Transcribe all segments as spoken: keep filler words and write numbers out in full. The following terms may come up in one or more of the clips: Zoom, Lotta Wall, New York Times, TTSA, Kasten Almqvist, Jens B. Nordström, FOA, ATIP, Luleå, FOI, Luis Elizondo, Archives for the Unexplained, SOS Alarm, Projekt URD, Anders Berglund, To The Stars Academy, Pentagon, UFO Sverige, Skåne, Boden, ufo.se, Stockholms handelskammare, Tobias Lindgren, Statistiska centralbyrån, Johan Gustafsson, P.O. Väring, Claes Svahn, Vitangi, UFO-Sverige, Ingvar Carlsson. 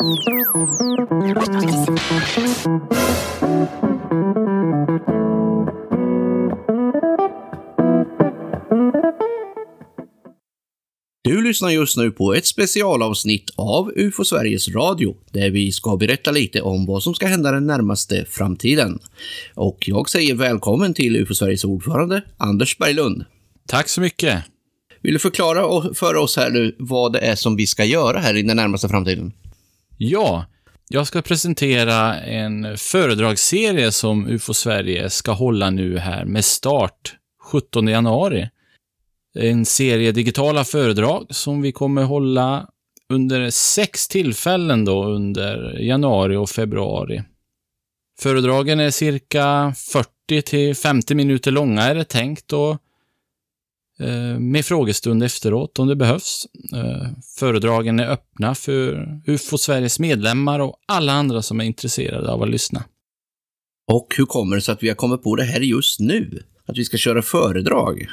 Du lyssnar just nu på ett specialavsnitt av U F O Sveriges Radio där vi ska berätta lite om vad som ska hända den närmaste framtiden. Och jag säger välkommen till U F O Sveriges ordförande Anders Berglund. Tack så mycket. Vill du förklara för oss här nu vad det är som vi ska göra här i den närmaste framtiden? Ja, jag ska presentera en föredragsserie som U F O Sverige ska hålla nu här med start sjuttonde januari. En serie digitala föredrag som vi kommer hålla under sex tillfällen då under januari och februari. Föredragen är cirka fyrtio till femtio minuter långa är det tänkt och med frågestund efteråt om det behövs. Föredragen är öppna för U F O Sveriges medlemmar och alla andra som är intresserade av att lyssna. Och hur kommer det så att vi har kommit på det här just nu? Att vi ska köra föredrag?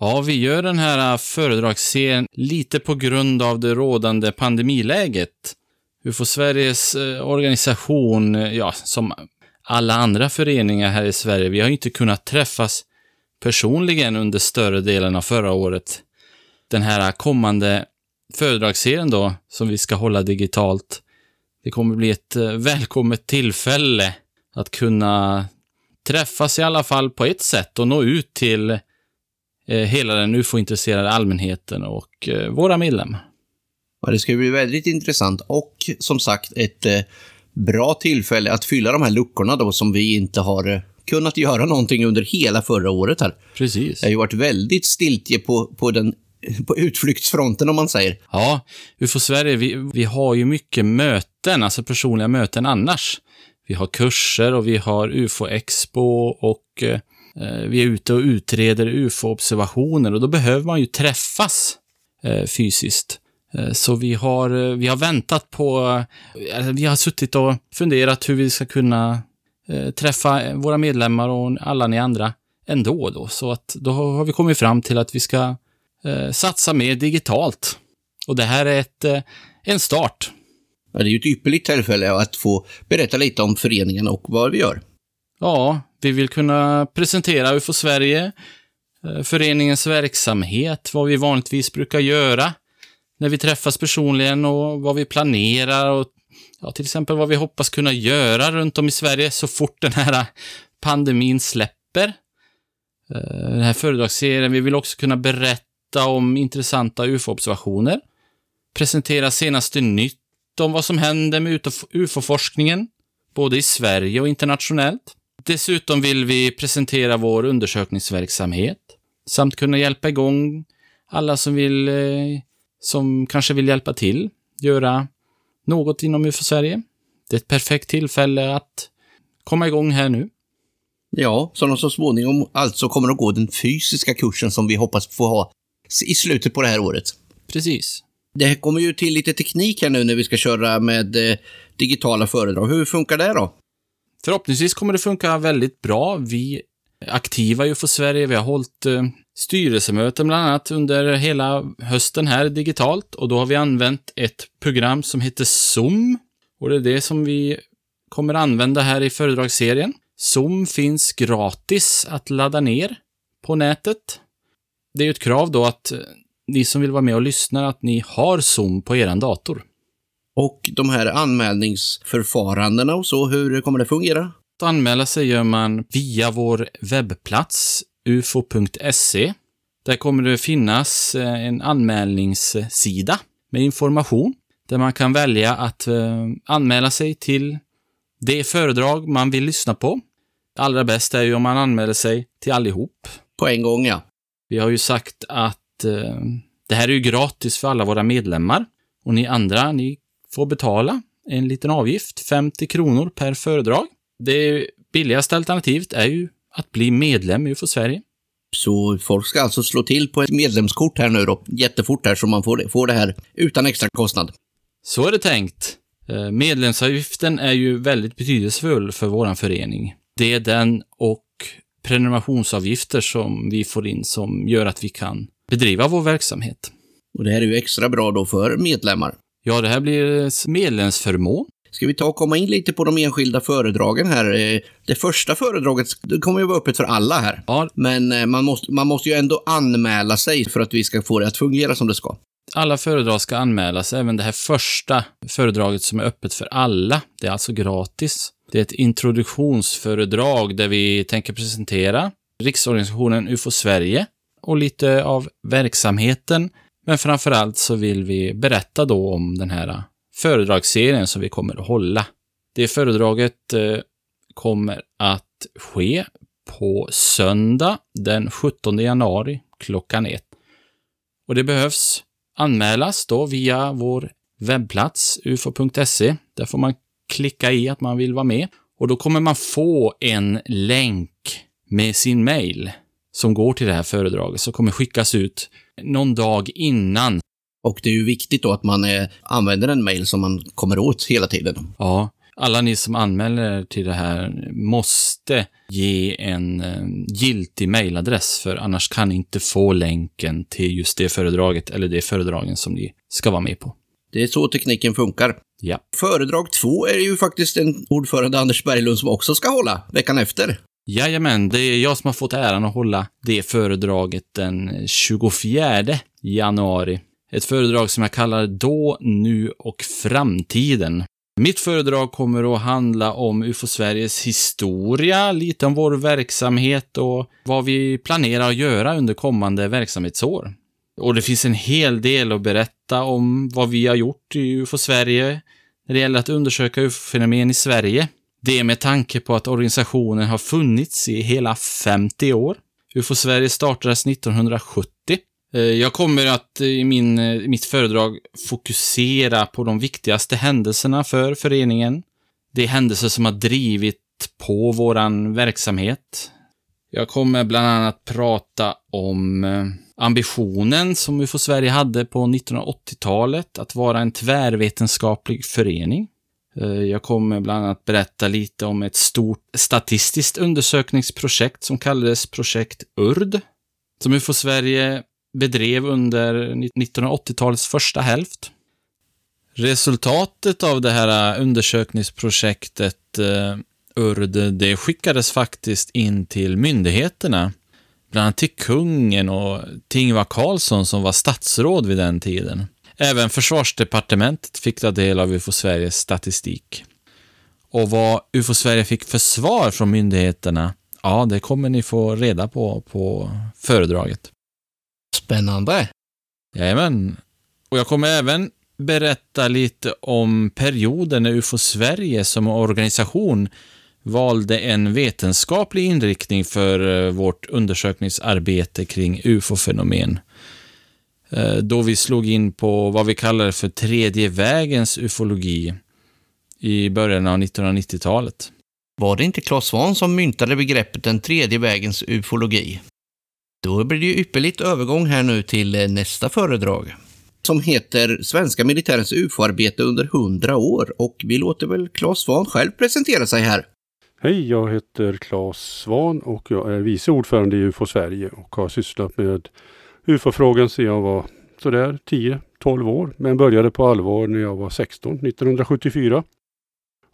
Ja, vi gör den här föredragsserien lite på grund av det rådande pandemiläget. U F O Sveriges organisation, ja, som alla andra föreningar här i Sverige, vi har inte kunnat träffas personligen under större delen av förra året. Den här kommande föredragsserien då, som vi ska hålla digitalt, det kommer bli ett välkommet tillfälle att kunna träffas i alla fall på ett sätt och nå ut till hela den U F O-intresserade allmänheten och våra medlemmar. Ja, det ska bli väldigt intressant och som sagt ett bra tillfälle att fylla de här luckorna då som vi inte har kunnat göra någonting under hela förra året här. Precis. Det har ju varit väldigt stiltje på, på, den, på utflyktsfronten om man säger. Ja, U F O Sverige, vi, vi har ju mycket möten, alltså personliga möten annars. Vi har kurser och vi har U F O-expo och eh, vi är ute och utreder U F O-observationer och då behöver man ju träffas eh, fysiskt. Eh, så vi har, vi har väntat på, eh, vi har suttit och funderat hur vi ska kunna träffa våra medlemmar och alla ni andra ändå då. Så att då har vi kommit fram till att vi ska eh, satsa mer digitalt. Och det här är ett, eh, en start. Ja, det är ju ett ypperligt tillfälle att få berätta lite om föreningen och vad vi gör. Ja, vi vill kunna presentera U F O Sverige, eh, föreningens verksamhet, vad vi vanligtvis brukar göra när vi träffas personligen och vad vi planerar och ja, till exempel vad vi hoppas kunna göra runt om i Sverige så fort den här pandemin släpper. Den här föredragsserien, vi vill också kunna berätta om intressanta U F O-observationer. Presentera senaste nytt om vad som händer med U F O-forskningen, både i Sverige och internationellt. Dessutom vill vi presentera vår undersökningsverksamhet samt kunna hjälpa igång alla som vill, som kanske vill hjälpa till, göra något inom U F O Sverige. Det är ett perfekt tillfälle att komma igång här nu. Ja, så så småningom alltså kommer att gå den fysiska kursen som vi hoppas få ha i slutet på det här året. Precis. Det kommer ju till lite teknik här nu när vi ska köra med digitala föredrag. Hur funkar det då? Förhoppningsvis kommer det funka väldigt bra. Vi är aktiva i U F O Sverige. Vi har hållit styrelsemöten bland annat under hela hösten här digitalt och då har vi använt ett program som heter Zoom och det är det som vi kommer använda här i föredragsserien. Zoom finns gratis att ladda ner på nätet. Det är ju ett krav då att ni som vill vara med och lyssna att ni har Zoom på eran dator. Och de här anmälningsförfarandena och så, hur kommer det fungera? Att anmäla sig gör man via vår webbplats u f o punkt s e. Där kommer det finnas en anmälningssida med information där man kan välja att anmäla sig till det föredrag man vill lyssna på. Allra bäst är ju om man anmäler sig till allihop. På en gång, ja. Vi har ju sagt att eh, det här är ju gratis för alla våra medlemmar. Och ni andra, ni får betala en liten avgift, femtio kronor per föredrag. Det billigaste alternativet är ju att bli medlem i U F O Sverige. Så folk ska alltså slå till på ett medlemskort här nu då, jättefort här så man får det, får det här utan extra kostnad. Så är det tänkt. Medlemsavgiften är ju väldigt betydelsefull för våran förening. Det är den och prenumerationsavgifter som vi får in som gör att vi kan bedriva vår verksamhet. Och det här är ju extra bra då för medlemmar. Ja, det här blir medlemsförmån. Ska vi ta och komma in lite på de enskilda föredragen här? Det första föredraget kommer ju vara öppet för alla här. Ja. Men man måste, man måste ju ändå anmäla sig för att vi ska få det att fungera som det ska. Alla föredrag ska anmälas, även det här första föredraget som är öppet för alla. Det är alltså gratis. Det är ett introduktionsföredrag där vi tänker presentera riksorganisationen U F O Sverige och lite av verksamheten. Men framförallt så vill vi berätta då om den här föredragsserien som vi kommer att hålla. Det föredraget kommer att ske på söndag den sjuttonde januari klockan ett. Och det behövs anmälas då via vår webbplats ufo punkt se. Där får man klicka i att man vill vara med. Och då kommer man få en länk med sin mail som går till det här föredraget. Så kommer skickas ut någon dag innan. Och det är ju viktigt då att man eh, använder en mail som man kommer åt hela tiden. Ja, alla ni som anmäler till det här måste ge en eh, giltig mailadress, för annars kan ni inte få länken till just det föredraget eller det föredragen som ni ska vara med på. Det är så tekniken funkar. Ja. Föredrag två är ju faktiskt en ordförande Anders Berglund som också ska hålla veckan efter. Jajamän, det är jag som har fått äran att hålla det föredraget den tjugofjärde januari. Ett föredrag som jag kallar Då, nu och framtiden. Mitt föredrag kommer att handla om U F O Sveriges historia, lite om vår verksamhet och vad vi planerar att göra under kommande verksamhetsår. Och det finns en hel del att berätta om vad vi har gjort i U F O Sverige när det gäller att undersöka U F O-fenomen i Sverige. Det är med tanke på att organisationen har funnits i hela femtio år. U F O Sverige startades nittonhundrasjuttio. Jag kommer att i min, mitt föredrag fokusera på de viktigaste händelserna för föreningen. Det är händelser som har drivit på våran verksamhet. Jag kommer bland annat prata om ambitionen som U F O Sverige hade på nittonhundraåttiotalet att vara en tvärvetenskaplig förening. Jag kommer bland annat berätta lite om ett stort statistiskt undersökningsprojekt som kallades Projekt U R D, som U F O Sverige bedrev under nittonhundraåttiotalets första hälft. Resultatet av det här undersökningsprojektet U R D, det skickades faktiskt in till myndigheterna, bland annat till kungen och till Ingvar Carlsson som var statsråd vid den tiden. Även försvarsdepartementet fick ta del av U F O Sveriges statistik. Och vad U F O Sverige fick för svar från myndigheterna, ja, det kommer ni få reda på på föredraget. Spännande. Jajamän. Och jag kommer även berätta lite om perioden när U F O Sverige som organisation valde en vetenskaplig inriktning för vårt undersökningsarbete kring U F O-fenomen. Då vi slog in på vad vi kallar för tredje vägens ufologi i början av nittonhundranittiotalet. Var det inte Claes Svahn som myntade begreppet den tredje vägens ufologi? Då blir det ju ypperligt övergång här nu till nästa föredrag. Som heter Svenska militärens U F O-arbete under hundra år. Och vi låter väl Claes Svahn själv presentera sig här. Hej, jag heter Claes Svahn och jag är vice ordförande i U F O Sverige och har sysslat med U F O-frågan sedan jag var sådär tio till tolv år, men började på allvar när jag var sexton, nittonhundrasjuttiofyra.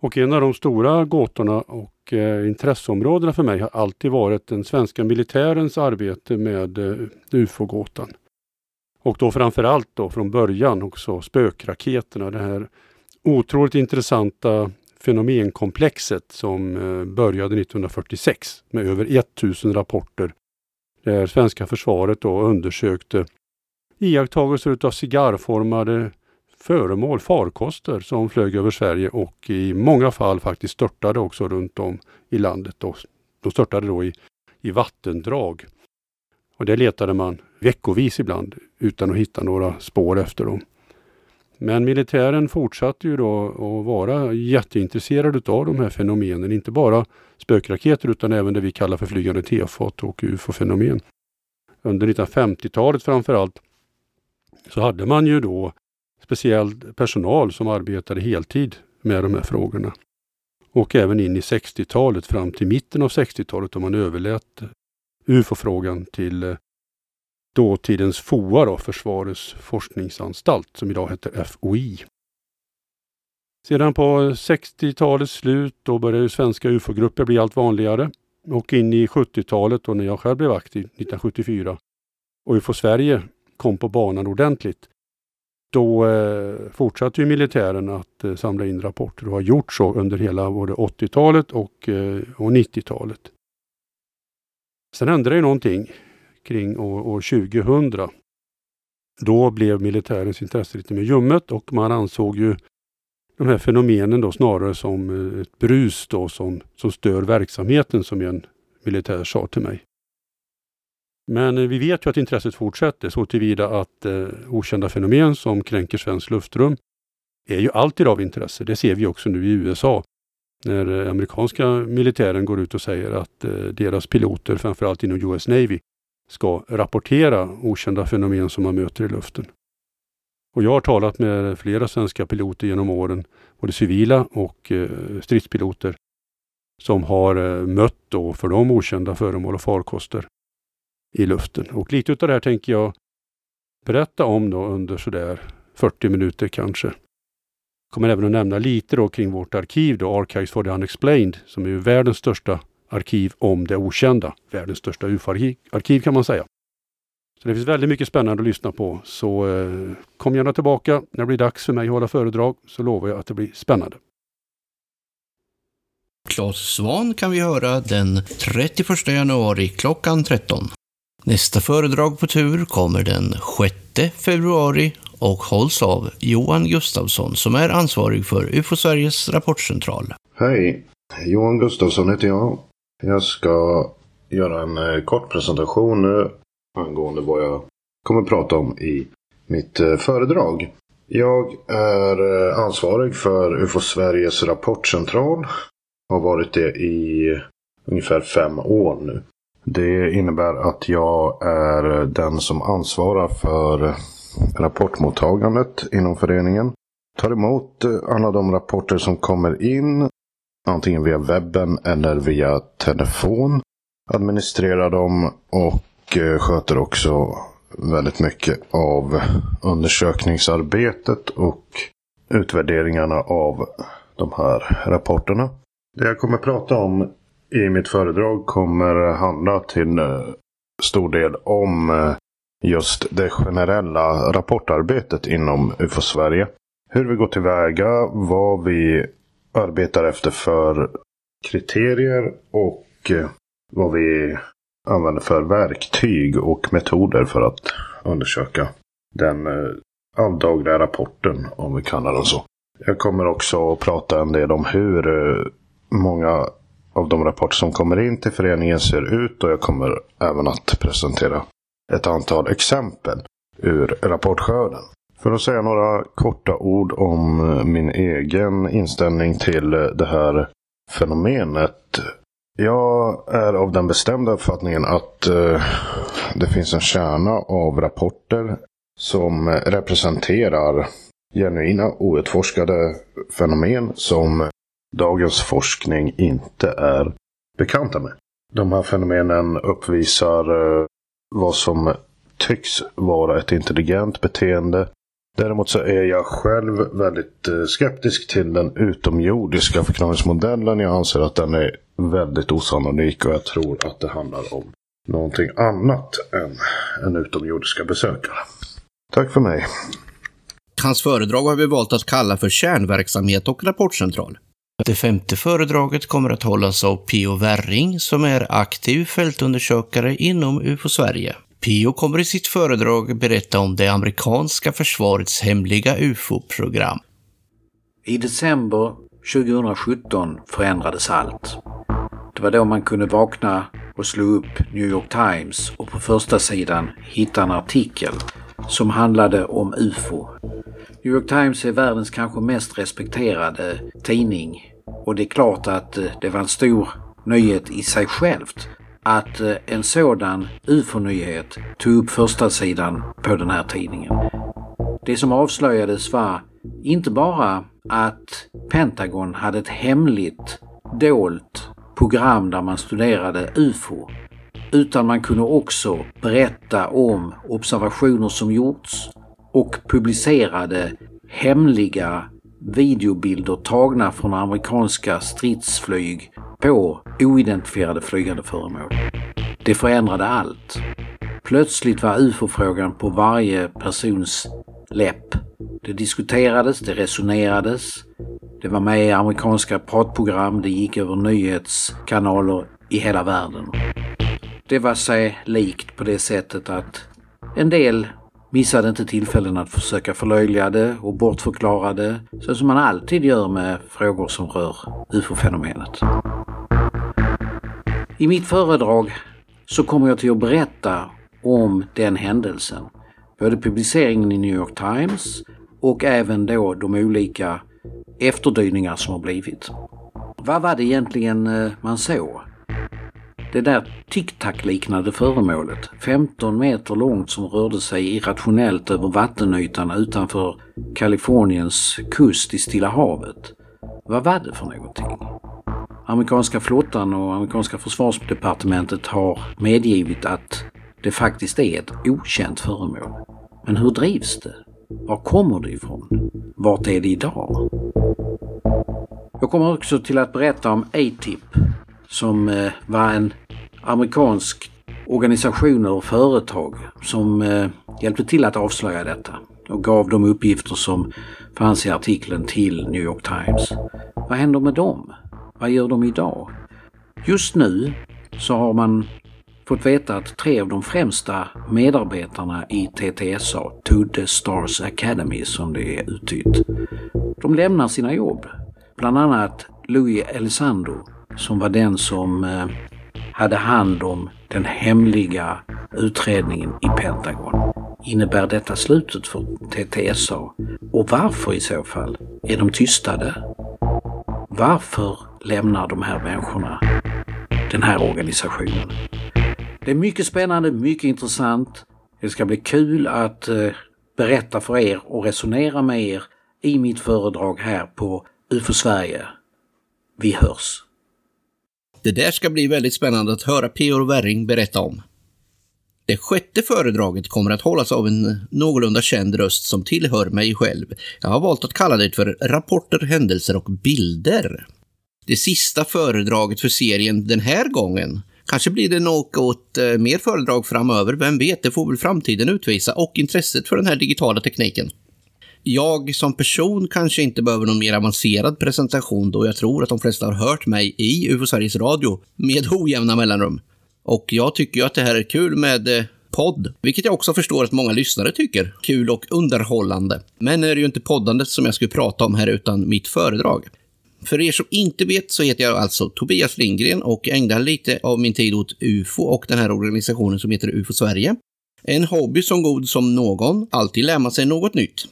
Och en av de stora gåtorna och eh, intresseområdena för mig har alltid varit den svenska militärens arbete med eh, U F O-gåtan. Och då framförallt då från början också spökraketerna, det här otroligt intressanta fenomenkomplexet som eh, började nittonhundrafyrtiosex med över tusen rapporter. Där svenska försvaret då undersökte iakttagelser av cigarrformade föremål, farkoster som flög över Sverige och i många fall faktiskt störtade också runt om i landet. Och de störtade då i, i vattendrag. Och det letade man veckovis ibland utan att hitta några spår efter dem. Men militären fortsatte ju då att vara jätteintresserad av de här fenomenen. Inte bara spökraketer utan även det vi kallar för flygande tefat och U F O-fenomen. Under nittonhundrafemtiotalet framförallt så hade man ju då speciell personal som arbetade heltid med de här frågorna. Och även in i sextiotalet, fram till mitten av sextiotalet då man överlät U F O-frågan till dåtidens F O A, då, Försvarets forskningsanstalt, som idag heter F O I. Sedan på sextiotalets slut då började svenska U F O-grupper bli allt vanligare. Och in i sjuttiotalet då när jag själv blev aktiv nittonhundrasjuttiofyra och U F O Sverige kom på banan ordentligt. Då eh, fortsatte ju militären att eh, samla in rapporter och har gjort så under hela både åttiotalet och, eh, och nittiotalet. Sen hände det någonting kring år, år tjugohundra. Då blev militärens intresse lite mer ljummet och man ansåg ju de här fenomenen då snarare som ett brus då som, som stör verksamheten, som en militär sa till mig. Men vi vet ju att intresset fortsätter så tillvida att eh, okända fenomen som kränker svensk luftrum är ju alltid av intresse. Det ser vi också nu i U S A när amerikanska militären går ut och säger att eh, deras piloter, framförallt inom U S Navy, ska rapportera okända fenomen som man möter i luften. Och jag har talat med flera svenska piloter genom åren, både civila och eh, stridspiloter, som har eh, mött då för de okända föremål och farkoster i luften. Och lite utav det här tänker jag berätta om då under sådär fyrtio minuter kanske. Kommer även att nämna lite då kring vårt arkiv då, Archives for the Unexplained, som är ju världens största arkiv om det okända. Världens största U F O-arkiv kan man säga. Så det finns väldigt mycket spännande att lyssna på. Så eh, kom gärna tillbaka när det blir dags för mig att hålla föredrag, så lovar jag att det blir spännande. Claes Svahn kan vi höra den trettioförsta januari klockan tretton. Nästa föredrag på tur kommer den sjätte februari och hålls av Johan Gustafsson som är ansvarig för U F O Sveriges rapportcentral. Hej, Johan Gustafsson heter jag. Jag ska göra en kort presentation nu angående vad jag kommer prata om i mitt föredrag. Jag är ansvarig för U F O Sveriges rapportcentral. Har varit det i ungefär fem år nu. Det innebär att jag är den som ansvarar för rapportmottagandet inom föreningen. Tar emot alla de rapporter som kommer in, antingen via webben eller via telefon. Administrerar dem och sköter också väldigt mycket av undersökningsarbetet och utvärderingarna av de här rapporterna. Det jag kommer prata om i mitt föredrag kommer handla till stor del om just det generella rapportarbetet inom U F O Sverige. Hur vi går tillväga, vad vi arbetar efter för kriterier och vad vi använder för verktyg och metoder för att undersöka den alldagliga rapporten, om vi kallar den så. Jag kommer också prata en del om hur många av de rapporter som kommer in till föreningen ser ut, och jag kommer även att presentera ett antal exempel ur rapportskörden. För att säga några korta ord om min egen inställning till det här fenomenet. Jag är av den bestämda uppfattningen att eh, det finns en kärna av rapporter som representerar genuina outforskade fenomen som dagens forskning inte är bekanta med. De här fenomenen uppvisar vad som tycks vara ett intelligent beteende. Däremot så är jag själv väldigt skeptisk till den utomjordiska förklaringsmodellen. Jag anser att den är väldigt osannolik och jag tror att det handlar om någonting annat än, än utomjordiska besökare. Tack för mig. Hans föredrag har vi valt att kalla för kärnverksamhet och rapportcentral. Det femte föredraget kommer att hållas av P O Väring som är aktiv fältundersökare inom U F O Sverige. P O kommer i sitt föredrag berätta om det amerikanska försvarets hemliga U F O-program. I december tjugosjutton förändrades allt. Det var då man kunde vakna och slå upp New York Times och på första sidan hitta en artikel som handlade om U F O. New York Times är världens kanske mest respekterade tidning och det är klart att det var en stor nyhet i sig självt att en sådan U F O-nyhet tog upp första sidan på den här tidningen. Det som avslöjades var inte bara att Pentagon hade ett hemligt, dolt program där man studerade U F O, utan man kunde också berätta om observationer som gjorts och publicerade hemliga videobilder tagna från amerikanska stridsflyg på oidentifierade flygande föremål. Det förändrade allt. Plötsligt var U F O-frågan på varje persons läpp. Det diskuterades, det resonerades, det var med i amerikanska pratprogram, det gick över nyhetskanaler i hela världen. Det var sig likt på det sättet att en del missade inte tillfällen att försöka förlöjliga det och bortförklara det, så som man alltid gör med frågor som rör U F O-fenomenet. I mitt föredrag så kommer jag till att berätta om den händelsen. Både publiceringen i New York Times och även då de olika efterdyningar som har blivit. Vad var det egentligen man såg? Det där tic-tac-liknande föremålet, femton meter långt, som rörde sig irrationellt över vattenytan utanför Kaliforniens kust i Stilla havet. Vad var det för någonting? Amerikanska flottan och amerikanska försvarsdepartementet har medgivit att det faktiskt är ett okänt föremål. Men hur drivs det? Var kommer det ifrån? Vart är det idag? Jag kommer också till att berätta om A T I P, som var en amerikansk organisation och företag som hjälpte till att avslöja detta och gav de uppgifter som fanns i artikeln till New York Times. Vad händer med dem? Vad gör de idag? Just nu så har man fått veta att tre av de främsta medarbetarna i T T S A, To The Stars Academy som det är uttytt, de lämnar sina jobb. Bland annat Luis Elizondo, som var den som hade hand om den hemliga utredningen i Pentagon. Innebär detta slutet för T T S A? Och varför i så fall? Är de tystade? Varför lämnar de här människorna den här organisationen? Det är mycket spännande, mycket intressant. Det ska bli kul att berätta för er och resonera med er i mitt föredrag här på U F O Sverige. Vi hörs! Det där ska bli väldigt spännande att höra P O Väring berätta om. Det sjätte föredraget kommer att hållas av en någorlunda känd röst som tillhör mig själv. Jag har valt att kalla det för rapporter, händelser och bilder. Det sista föredraget för serien den här gången. Kanske blir det något mer föredrag framöver, vem vet, det får väl framtiden utvisa och intresset för den här digitala tekniken. Jag som person kanske inte behöver någon mer avancerad presentation, då jag tror att de flesta har hört mig i U F O Sveriges Radio med ojämna mellanrum. Och jag tycker ju att det här är kul med podd, vilket jag också förstår att många lyssnare tycker. Kul och underhållande. Men det är ju inte poddandet som jag skulle prata om här utan mitt föredrag. För er som inte vet så heter jag alltså Tobias Lindgren och ägnar lite av min tid åt U F O och den här organisationen som heter U F O Sverige. En hobby som god som någon, alltid lär man sig något nytt.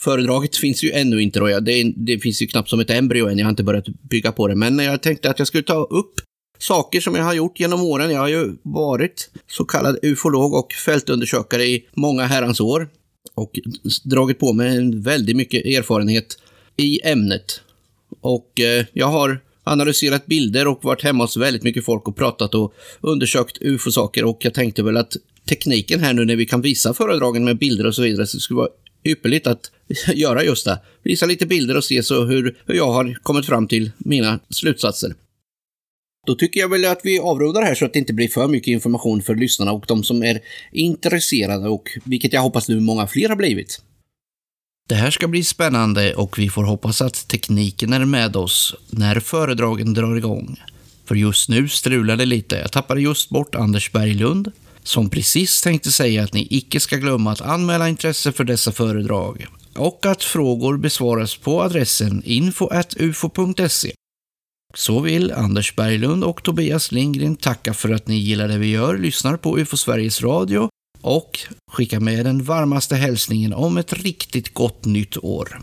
Föredraget finns ju ännu inte då, det, är, det finns ju knappt som ett embryo än, jag har inte börjat bygga på det. Men jag tänkte att jag skulle ta upp saker som jag har gjort genom åren. Jag har ju varit så kallad ufolog och fältundersökare i många herrans år och dragit på mig en väldigt mycket erfarenhet i ämnet. Och eh, jag har analyserat bilder och varit hemma hos väldigt mycket folk och pratat och undersökt U F O-saker, och jag tänkte väl att tekniken här nu när vi kan visa föredragen med bilder och så vidare, så det skulle vara ypperligt att göra just det. Visa lite bilder och se så hur, hur jag har kommit fram till mina slutsatser. Då tycker jag väl att vi avrundar här så att det inte blir för mycket information för lyssnarna och de som är intresserade, och vilket jag hoppas nu många fler har blivit. Det här ska bli spännande och vi får hoppas att tekniken är med oss när föredragen drar igång. För just nu strular det lite. Jag tappade just bort Anders Berglund som precis tänkte säga att ni icke ska glömma att anmäla intresse för dessa föredrag och att frågor besvaras på adressen info at ufo punkt se. Så vill Anders Berglund och Tobias Lindgren tacka för att ni gillar det vi gör, lyssnar på U F O Sveriges Radio och skickar med den varmaste hälsningen om ett riktigt gott nytt år.